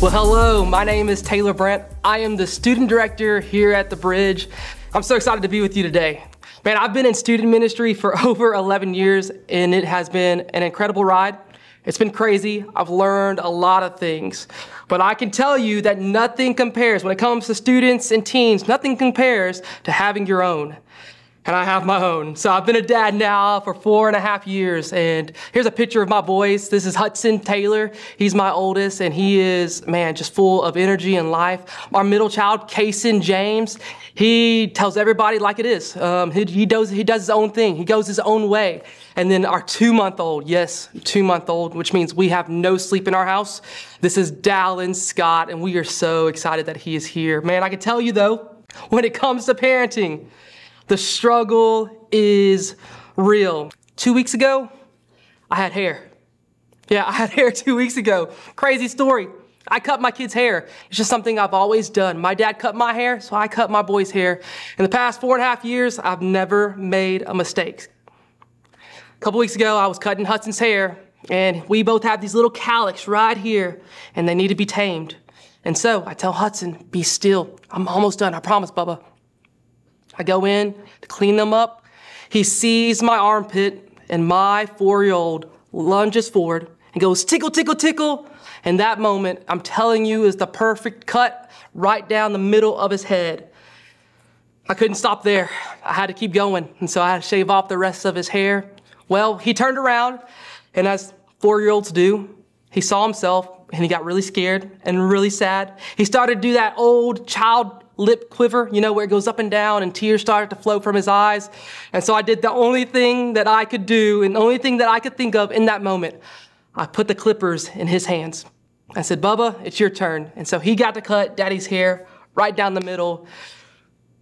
Well, hello, my name is Taylor Brent. I am the student director here at The Bridge. I'm so excited to be with you today. Man, I've been in student ministry for over 11 years, and it has been an incredible ride. It's been crazy. I've learned a lot of things, but I can tell you that nothing compares when it comes to students and teens. Nothing compares to having your own, and I have my own. So I've been a dad now for 4.5 years, and here's a picture of my boys. This is Hudson Taylor. He's my oldest, and he is, man, just full of energy and life. Our middle child, Kasen James, he tells everybody like it is. He does his own thing. He goes his own way. And then our 2-month-old, yes, 2-month-old, which means we have no sleep in our house. This is Dallin Scott, and we are so excited that he is here. Man, I can tell you though, when it comes to parenting, the struggle is real. 2 weeks ago, I had hair. Yeah, I had hair 2 weeks ago. Crazy story. I cut my kids' hair. It's just something I've always done. My dad cut my hair, so I cut my boys' hair. In the past 4.5 years, I've never made a mistake. A couple weeks ago, I was cutting Hudson's hair, and we both have these little calyx right here, and they need to be tamed. And so I tell Hudson, be still. I'm almost done. I promise, Bubba. I go in to clean them up. He sees my armpit, and my 4-year-old lunges forward and goes, tickle, tickle, tickle. And that moment, I'm telling you, is the perfect cut right down the middle of his head. I couldn't stop there. I had to keep going, and so I had to shave off the rest of his hair. Well, he turned around, and as 4-year-olds do, he saw himself, and he got really scared and really sad. He started to do that old child lip quiver, you know, where it goes up and down, and tears started to flow from his eyes. And so I did the only thing that I could do, and the only thing that I could think of in that moment. I put the clippers in his hands. I said, Bubba, it's your turn. And so he got to cut Daddy's hair right down the middle.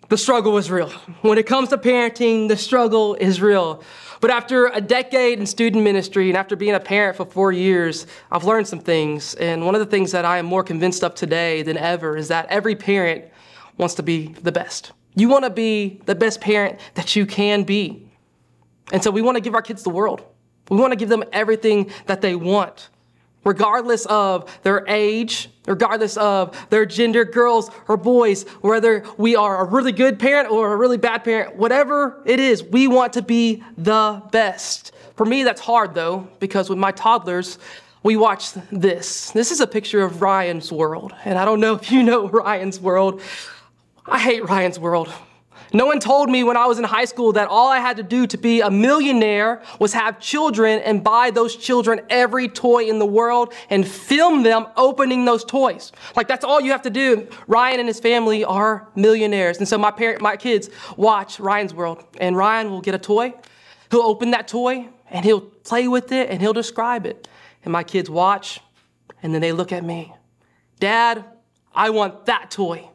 The struggle is real. When it comes to parenting, the struggle is real. But after a decade in student ministry and after being a parent for 4 years, I've learned some things. And one of the things that I am more convinced of today than ever is that every parent wants to be the best. You want to be the best parent that you can be. And so we want to give our kids the world. We want to give them everything that they want, regardless of their age, regardless of their gender, girls or boys, whether we are a really good parent or a really bad parent, whatever it is, we want to be the best. For me, that's hard though, because with my toddlers, we watched this. This is a picture of Ryan's World. And I don't know if you know Ryan's World. I hate Ryan's World. No one told me when I was in high school that all I had to do to be a millionaire was have children and buy those children every toy in the world and film them opening those toys. Like, that's all you have to do. Ryan and his family are millionaires. And so my kids watch Ryan's World, and Ryan will get a toy. He'll open that toy and he'll play with it and he'll describe it. And my kids watch, and then they look at me. Dad, I want that toy.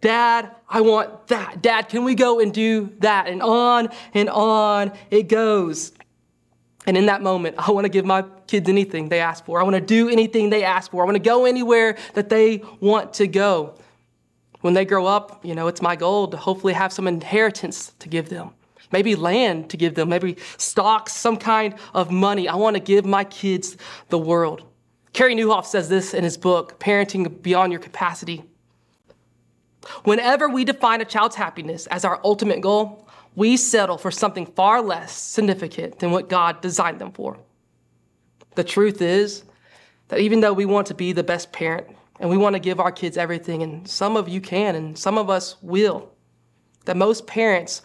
Dad, I want that. Dad, can we go and do that? And on it goes. And in that moment, I want to give my kids anything they ask for. I want to do anything they ask for. I want to go anywhere that they want to go. When they grow up, you know, it's my goal to hopefully have some inheritance to give them. Maybe land to give them, maybe stocks, some kind of money. I want to give my kids the world. Carey Nieuwhof says this in his book, Parenting Beyond Your Capacity. Whenever we define a child's happiness as our ultimate goal, we settle for something far less significant than what God designed them for. The truth is that even though we want to be the best parent and we want to give our kids everything, and some of you can and some of us will, that most parents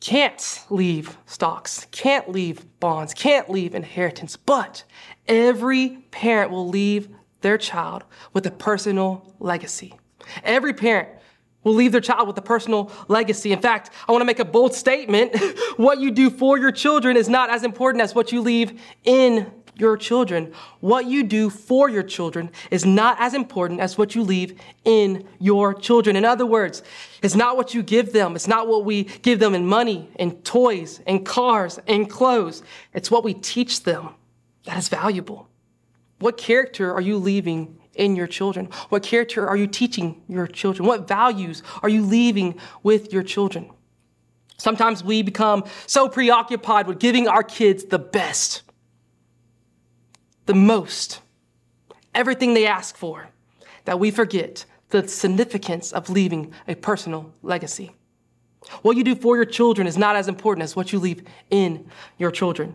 can't leave stocks, can't leave bonds, can't leave inheritance, but every parent will leave their child with a personal legacy. Every parent will leave their child with a personal legacy. In fact, I want to make a bold statement. What you do for your children is not as important as what you leave in your children. What you do for your children is not as important as what you leave in your children. In other words, it's not what you give them. It's not what we give them in money and toys and cars and clothes. It's what we teach them that is valuable. What character are you leaving in your children? What character are you teaching your children? What values are you leaving with your children? Sometimes we become so preoccupied with giving our kids the best, the most, everything they ask for, that we forget the significance of leaving a personal legacy. What you do for your children is not as important as what you leave in your children.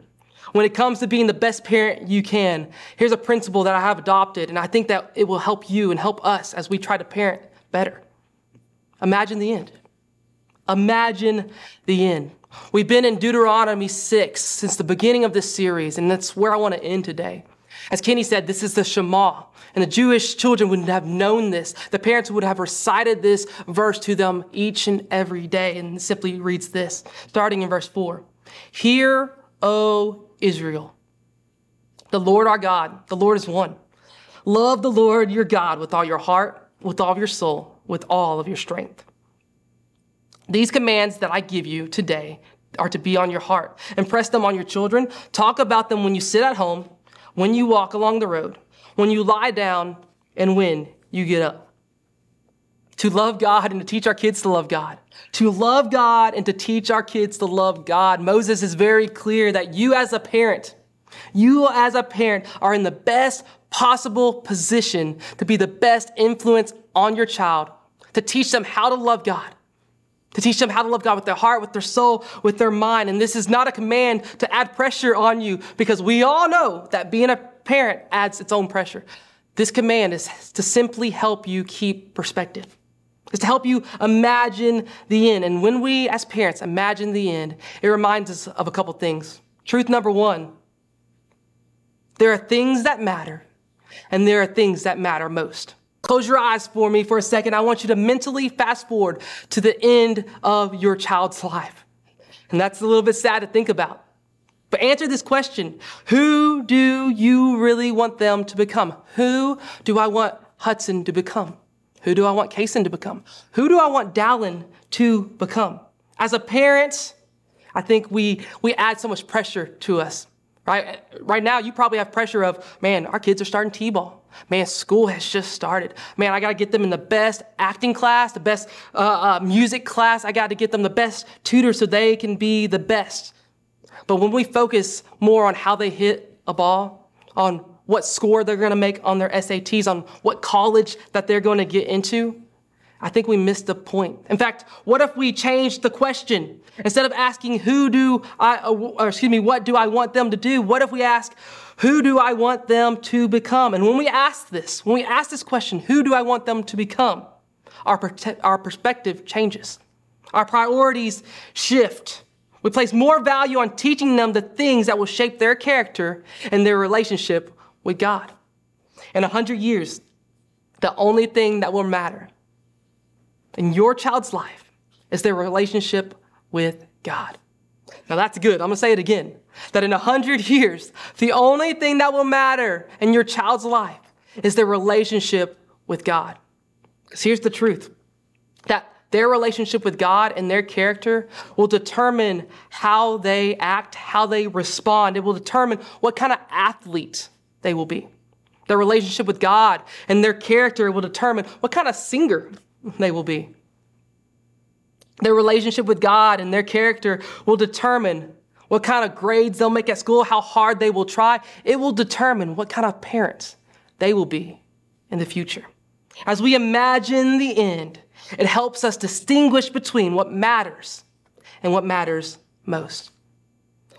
When it comes to being the best parent you can, here's a principle that I have adopted, and I think that it will help you and help us as we try to parent better. Imagine the end. Imagine the end. We've been in Deuteronomy 6 since the beginning of this series, and that's where I want to end today. As Kenny said, this is the Shema, and the Jewish children would have known this. The parents would have recited this verse to them each and every day, and it simply reads this, starting in verse 4. Hear, O Israel, the Lord our God, the Lord is one. Love the Lord your God with all your heart, with all of your soul, with all of your strength. These commands that I give you today are to be on your heart. Impress them on your children. Talk about them when you sit at home, when you walk along the road, when you lie down, and when you get up. To love God and to teach our kids to love God. To love God and to teach our kids to love God. Moses is very clear that you as a parent are in the best possible position to be the best influence on your child, to teach them how to love God. To teach them how to love God with their heart, with their soul, with their mind. And this is not a command to add pressure on you, because we all know that being a parent adds its own pressure. This command is to simply help you keep perspective. It's to help you imagine the end. And when we, as parents, imagine the end, it reminds us of a couple things. Truth number one, there are things that matter, and there are things that matter most. Close your eyes for me for a second. I want you to mentally fast forward to the end of your child's life. And that's a little bit sad to think about. But answer this question. Who do you really want them to become? Who do I want Hudson to become? Who do I want Kasen to become? Who do I want Dallin to become? As a parent, I think we add so much pressure to us. Right now, you probably have pressure of, man, our kids are starting T-ball. Man, school has just started. Man, I got to get them in the best acting class, the best music class. I got to get them the best tutor so they can be the best. But when we focus more on how they hit a ball, on what score they're going to make on their SATs, on what college that they're going to get into, I think we missed the point. In fact, what if we changed the question? Instead of asking what do I want them to do? What if we ask, who do I want them to become? And when we ask this question, who do I want them to become? Our perspective changes. Our priorities shift. We place more value on teaching them the things that will shape their character and their relationship with God. In 100 years, the only thing that will matter in your child's life is their relationship with God. Now that's good. I'm going to say it again, that in 100 years, the only thing that will matter in your child's life is their relationship with God. Because here's the truth, that their relationship with God and their character will determine how they act, how they respond. It will determine what kind of athlete they will be. Their relationship with God and their character will determine what kind of singer they will be. Their relationship with God and their character will determine what kind of grades they'll make at school, how hard they will try. It will determine what kind of parents they will be in the future. As we imagine the end, it helps us distinguish between what matters and what matters most.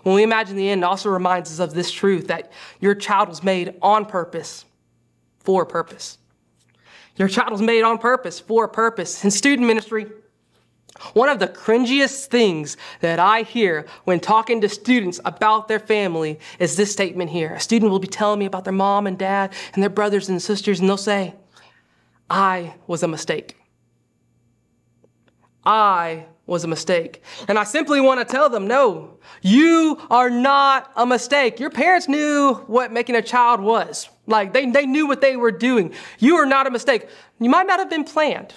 When we imagine the end, it also reminds us of this truth, that your child was made on purpose for a purpose. Your child was made on purpose for a purpose. In student ministry, one of the cringiest things that I hear when talking to students about their family is this statement here. A student will be telling me about their mom and dad and their brothers and sisters, and they'll say, I was a mistake. I was a mistake. And I simply want to tell them, no, you are not a mistake. Your parents knew what making a child was. Like they knew what they were doing. You are not a mistake. You might not have been planned.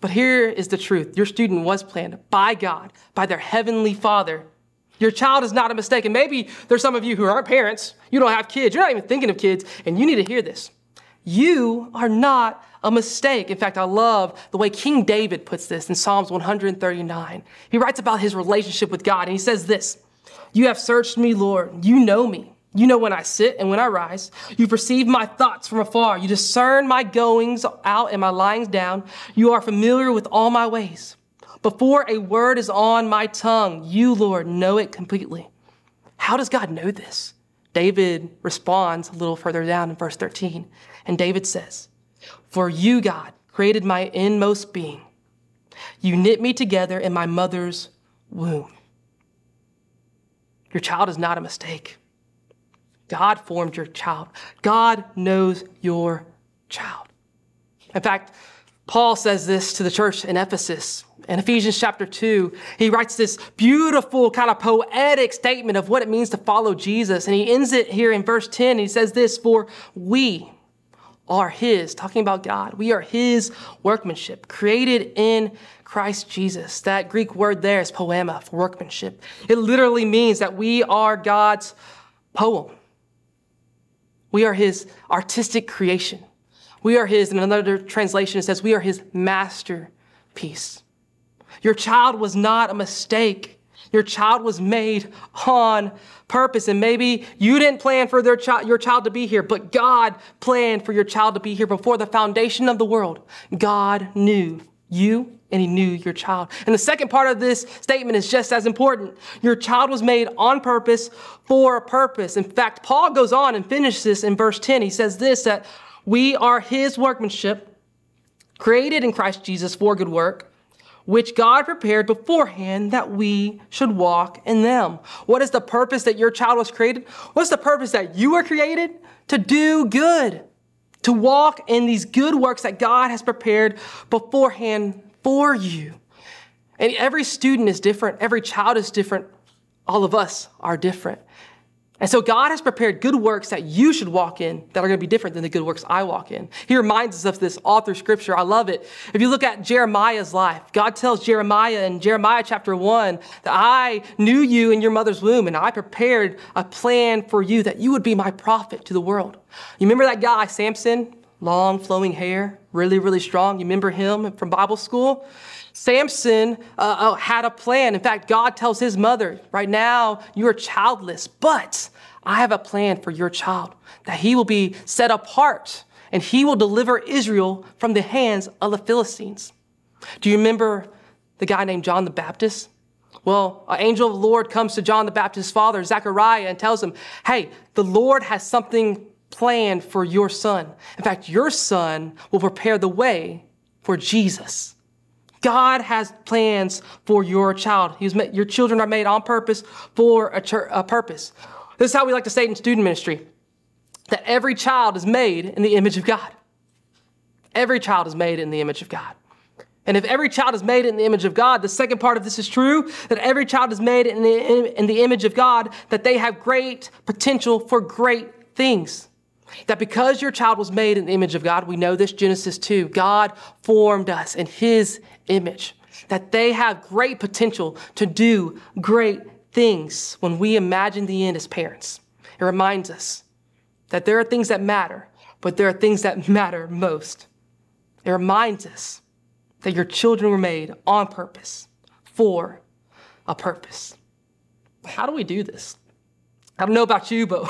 But here is the truth. Your student was planned by God, by their heavenly Father. Your child is not a mistake. And maybe there's some of you who aren't parents. You don't have kids. You're not even thinking of kids. And you need to hear this. You are not a mistake. In fact, I love the way King David puts this in Psalms 139. He writes about his relationship with God. And he says this, you have searched me, Lord. You know me. You know when I sit and when I rise. You perceive my thoughts from afar. You discern my goings out and my lyings down. You are familiar with all my ways. Before a word is on my tongue, you, Lord, know it completely. How does God know this? David responds a little further down in verse 13. And David says, "For you, God, created my inmost being. You knit me together in my mother's womb." Your child is not a mistake. God formed your child. God knows your child. In fact, Paul says this to the church in Ephesus. In Ephesians chapter 2, he writes this beautiful kind of poetic statement of what it means to follow Jesus. And he ends it here in verse 10. And he says this, "For we are his," talking about God, "we are his workmanship, created in Christ Jesus." That Greek word there is poema, for workmanship. It literally means that we are God's poem. We are his artistic creation. We are his, and another translation says, we are his masterpiece. Your child was not a mistake. Your child was made on purpose. And maybe you didn't plan for your child to be here, but God planned for your child to be here before the foundation of the world. God knew you, and he knew your child. And the second part of this statement is just as important. Your child was made on purpose for a purpose. In fact, Paul goes on and finishes this in verse 10. He says this, that we are his workmanship, created in Christ Jesus for good work, which God prepared beforehand that we should walk in them. What is the purpose that your child was created? What's the purpose that you were created? To do good, to walk in these good works that God has prepared beforehand for you. And every student is different. Every child is different. All of us are different. And so God has prepared good works that you should walk in that are going to be different than the good works I walk in. He reminds us of this all through Scripture. I love it. If you look at Jeremiah's life, God tells Jeremiah in Jeremiah chapter 1 that I knew you in your mother's womb and I prepared a plan for you that you would be my prophet to the world. You remember that guy, Samson? Long flowing hair, really, really strong. You remember him from Bible school? Samson had a plan. In fact, God tells his mother, right now you are childless, but I have a plan for your child, that he will be set apart and he will deliver Israel from the hands of the Philistines. Do you remember the guy named John the Baptist? Well, an angel of the Lord comes to John the Baptist's father, Zechariah, and tells him, hey, the Lord has something planned for your son. In fact, your son will prepare the way for Jesus. God has plans for your child. Your children are made on purpose for a purpose. This is how we like to say it in student ministry, that every child is made in the image of God. Every child is made in the image of God. And if every child is made in the image of God, the second part of this is true, that every child is made in the image of God, that they have great potential for great things. That because your child was made in the image of God, we know this, Genesis 2, God formed us in his image, that they have great potential to do great things when we imagine the end as parents. It reminds us that there are things that matter, but there are things that matter most. It reminds us that your children were made on purpose, for a purpose. How do we do this? I don't know about you, but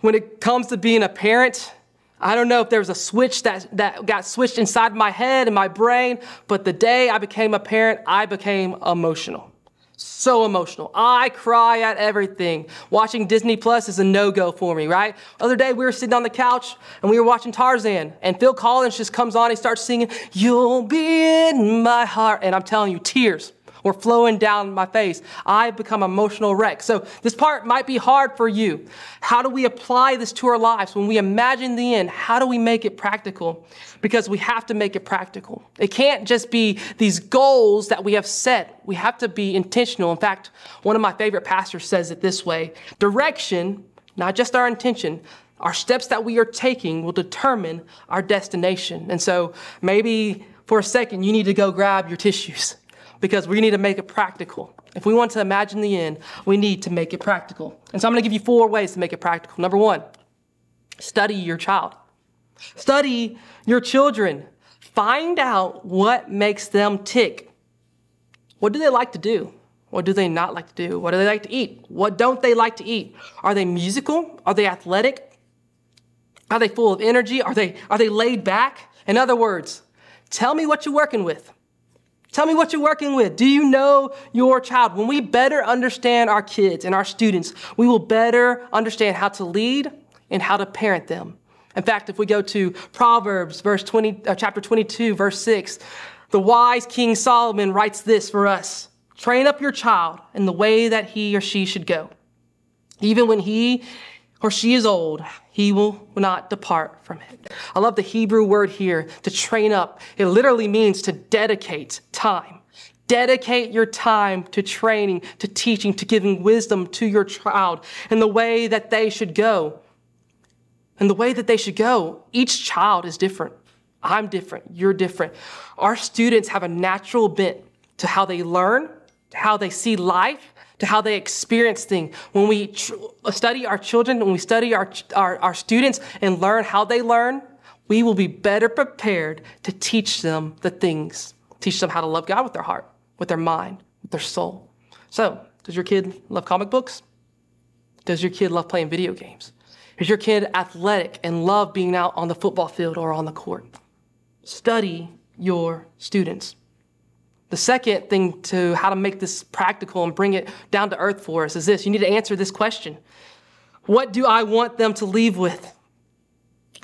when it comes to being a parent, I don't know if there was a switch that got switched inside my head and my brain, but the day I became a parent, I became emotional. So emotional. I cry at everything. Watching Disney Plus is a no-go for me, right? The other day we were sitting on the couch and we were watching Tarzan, and Phil Collins just comes on, he starts singing, "You'll be in my heart," and I'm telling you, tears were flowing down my face. I become an emotional wreck. So this part might be hard for you. How do we apply this to our lives? When we imagine the end, how do we make it practical? Because we have to make it practical. It can't just be these goals that we have set. We have to be intentional. In fact, one of my favorite pastors says it this way, direction, not just our intention, our steps that we are taking will determine our destination. And so maybe for a second, you need to go grab your tissues, because we need to make it practical. If we want to imagine the end, we need to make it practical. And so I'm going to give you 4 ways to make it practical. Number 1, study your child. Study your children. Find out what makes them tick. What do they like to do? What do they not like to do? What do they like to eat? What don't they like to eat? Are they musical? Are they athletic? Are they full of energy? Are they laid back? In other words, tell me what you're working with. Tell me what you're working with. Do you know your child? When we better understand our kids and our students, we will better understand how to lead and how to parent them. In fact, if we go to Proverbs chapter 22, verse 6, the wise King Solomon writes this for us. Train up your child in the way that he or she should go. Even when he or she is old, he will not depart from it. I love the Hebrew word here, to train up. It literally means to dedicate time. Dedicate your time to training, to teaching, to giving wisdom to your child in the way that they should go. And the way that they should go, each child is different. I'm different. You're different. Our students have a natural bent to how they learn, to how they see life, to how they experience things. When we study our children, when we study our students and learn how they learn, we will be better prepared to teach them the things, teach them how to love God with their heart, with their mind, with their soul. So, does your kid love comic books? Does your kid love playing video games? Is your kid athletic and love being out on the football field or on the court? Study your students. The second thing to how to make this practical and bring it down to earth for us is this. You need to answer this question. What do I want them to leave with?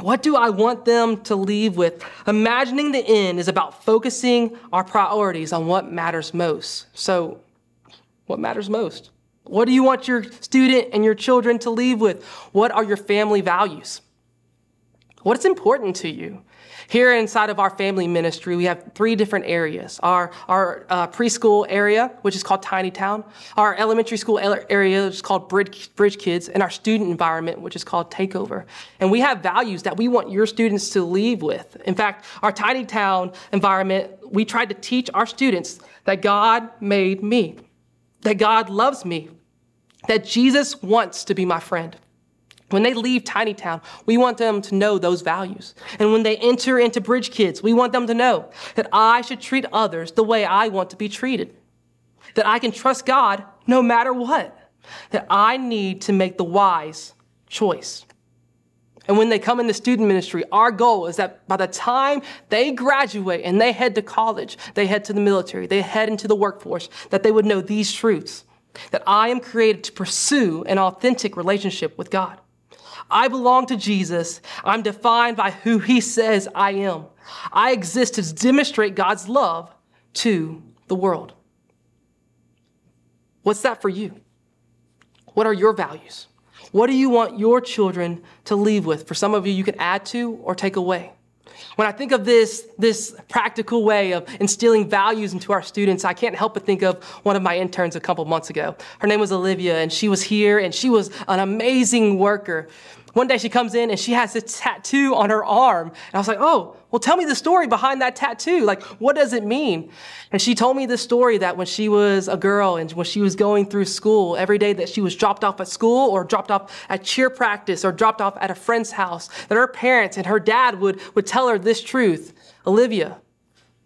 What do I want them to leave with? Imagining the end is about focusing our priorities on what matters most. So, what matters most? What do you want your student and your children to leave with? What are your family values? What's important to you? Here inside of our family ministry, we have three different areas. Our preschool area, which is called Tiny Town. Our elementary school area, which is called Bridge Kids. And our student environment, which is called Takeover. And we have values that we want your students to leave with. In fact, our Tiny Town environment, we tried to teach our students that God made me, that God loves me, that Jesus wants to be my friend. When they leave Tiny Town, we want them to know those values. And when they enter into Bridge Kids, we want them to know that I should treat others the way I want to be treated, that I can trust God no matter what, that I need to make the wise choice. And when they come into student ministry, our goal is that by the time they graduate and they head to college, they head to the military, they head into the workforce, that they would know these truths, that I am created to pursue an authentic relationship with God. I belong to Jesus. I'm defined by who he says I am. I exist to demonstrate God's love to the world. What's that for you? What are your values? What do you want your children to leave with? For some of you, you can add to or take away. When I think of this practical way of instilling values into our students, I can't help but think of one of my interns a couple months ago. Her name was Olivia, and she was here, and she was an amazing worker. One day she comes in, and she has this tattoo on her arm. And I was like, oh, well, tell me the story behind that tattoo. Like, what does it mean? And she told me the story that when she was a girl and when she was going through school, every day that she was dropped off at school or dropped off at cheer practice or dropped off at a friend's house, that her parents and her dad would tell her this truth. Olivia,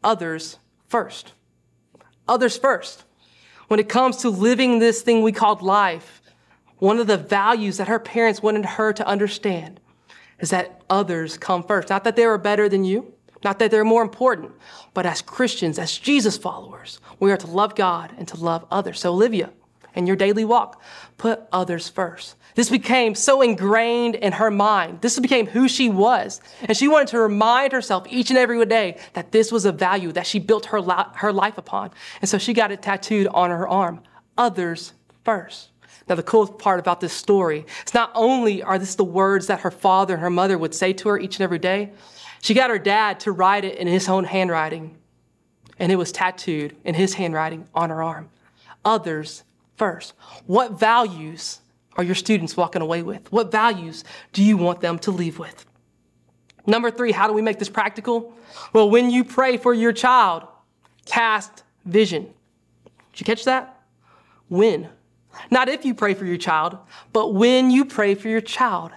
others first. Others first. When it comes to living this thing we called life, one of the values that her parents wanted her to understand is that others come first. Not that they were better than you, not that they're more important, but as Christians, as Jesus followers, we are to love God and to love others. So Olivia, in your daily walk, put others first. This became so ingrained in her mind. This became who she was. And she wanted to remind herself each and every day that this was a value that she built her life upon. And so she got it tattooed on her arm. Others first. Now, the cool part about this story is not only are this the words that her father and her mother would say to her each and every day, she got her dad to write it in his own handwriting, and it was tattooed in his handwriting on her arm. Others first. What values are your students walking away with? What values do you want them to leave with? Number three, how do we make this practical? Well, when you pray for your child, cast vision. Did you catch that? When? Not if you pray for your child, but when you pray for your child,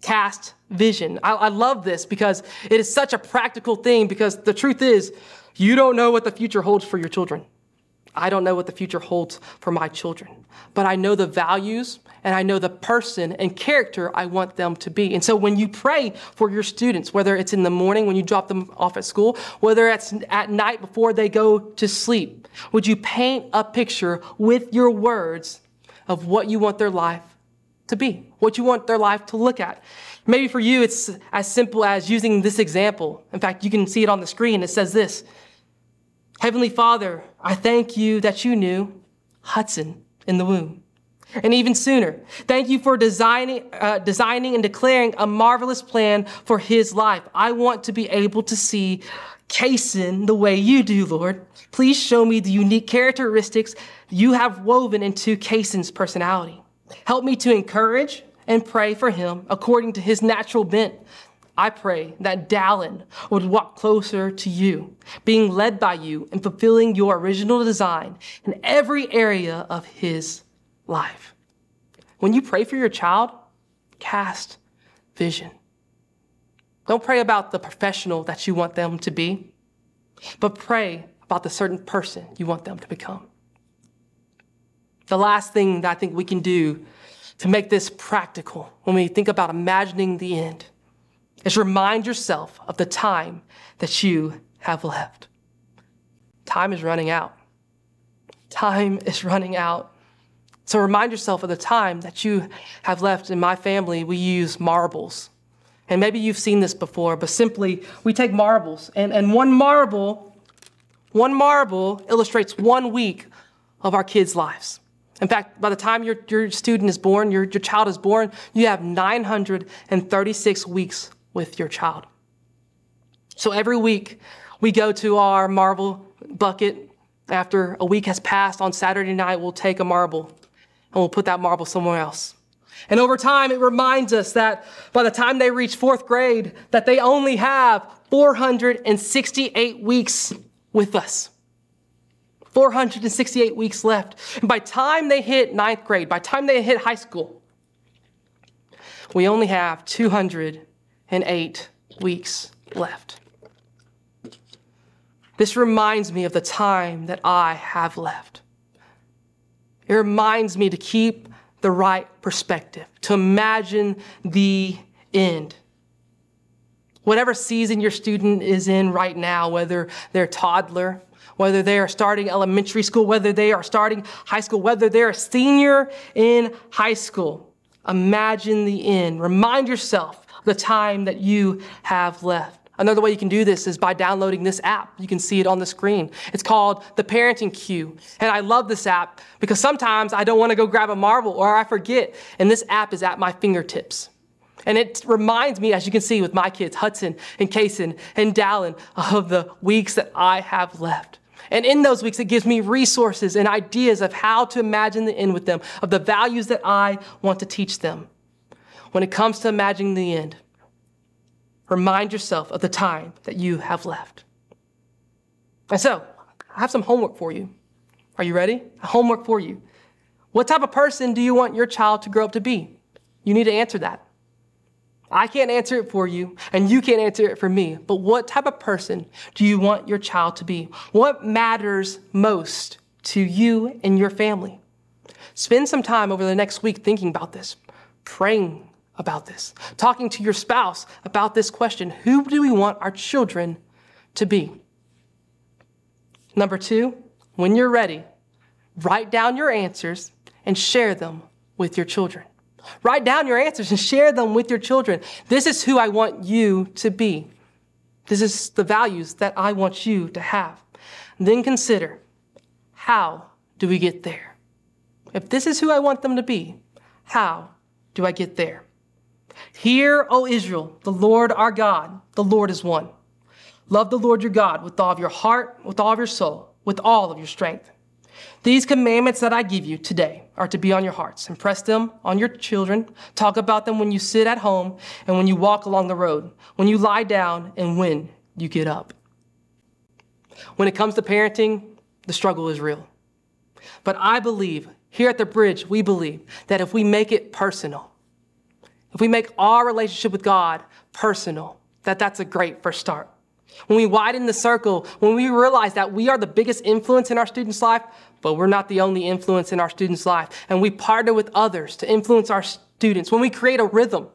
cast vision. I love this because it is such a practical thing, because the truth is you don't know what the future holds for your children. I don't know what the future holds for my children, but I know the values and I know the person and character I want them to be. And so when you pray for your students, whether it's in the morning when you drop them off at school, whether it's at night before they go to sleep, would you paint a picture with your words of what you want their life to be, what you want their life to look at? Maybe for you, it's as simple as using this example. In fact, you can see it on the screen. It says this: Heavenly Father, I thank you that you knew Hudson in the womb. And even sooner, thank you for designing and declaring a marvelous plan for his life. I want to be able to see Kasen the way you do, Lord. Please show me the unique characteristics you have woven into Kasen's personality. Help me to encourage and pray for him according to his natural bent. I pray that Dallin would walk closer to you, being led by you and fulfilling your original design in every area of his life. When you pray for your child, cast vision. Don't pray about the professional that you want them to be, but pray about the certain person you want them to become. The last thing that I think we can do to make this practical when we think about imagining the end is remind yourself of the time that you have left. Time is running out. Time is running out. So remind yourself of the time that you have left. In my family, we use marbles. And maybe you've seen this before, but simply we take marbles and one marble illustrates 1 week of our kids' lives. In fact, by the time your student is born, your child is born, you have 936 weeks with your child. So every week we go to our marble bucket. After a week has passed, on Saturday night, we'll take a marble and we'll put that marble somewhere else. And over time, it reminds us that by the time they reach 4th grade, that they only have 468 weeks with us. 468 weeks left. And by time they hit 9th grade, by time they hit high school, we only have 208 weeks left. This reminds me of the time that I have left. It reminds me to keep the right perspective, to imagine the end. Whatever season your student is in right now, whether they're toddler, whether they are starting elementary school, whether they are starting high school, whether they're a senior in high school, imagine the end. Remind yourself the time that you have left. Another way you can do this is by downloading this app. You can see it on the screen. It's called the Parenting Cue. And I love this app because sometimes I don't want to go grab a marble or I forget. And this app is at my fingertips. And it reminds me, as you can see with my kids, Hudson and Kasen and Dallin, of the weeks that I have left. And in those weeks, it gives me resources and ideas of how to imagine the end with them, of the values that I want to teach them. When it comes to imagining the end, remind yourself of the time that you have left. And so, I have some homework for you. Are you ready? Homework for you. What type of person do you want your child to grow up to be? You need to answer that. I can't answer it for you, and you can't answer it for me. But what type of person do you want your child to be? What matters most to you and your family? Spend some time over the next week thinking about this, praying about this, talking to your spouse about this question. Who do we want our children to be? Number 2, when you're ready, write down your answers and share them with your children. Write down your answers and share them with your children. This is who I want you to be. This is the values that I want you to have. And then consider, how do we get there? If this is who I want them to be, how do I get there? Hear, O Israel, the Lord our God, the Lord is one. Love the Lord your God with all of your heart, with all of your soul, with all of your strength. These commandments that I give you today are to be on your hearts. Impress them on your children. Talk about them when you sit at home and when you walk along the road, when you lie down and when you get up. When it comes to parenting, the struggle is real. But I believe here at the Bridge, we believe that if we make it personal, if we make our relationship with God personal, that's a great first start. When we widen the circle, when we realize that we are the biggest influence in our students' life, but we're not the only influence in our students' life, and we partner with others to influence our students, when we create a rhythm,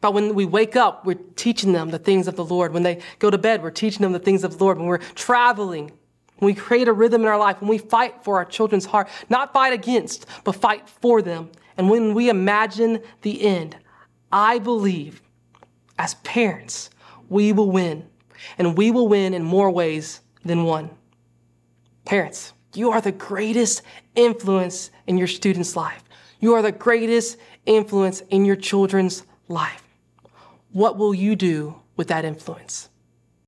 but when we wake up, we're teaching them the things of the Lord. When they go to bed, we're teaching them the things of the Lord. When we're traveling, when we create a rhythm in our life, when we fight for our children's heart, not fight against, but fight for them, and when we imagine the end, I believe as parents, we will win. And we will win in more ways than one. Parents, you are the greatest influence in your students' life. You are the greatest influence in your children's life. What will you do with that influence?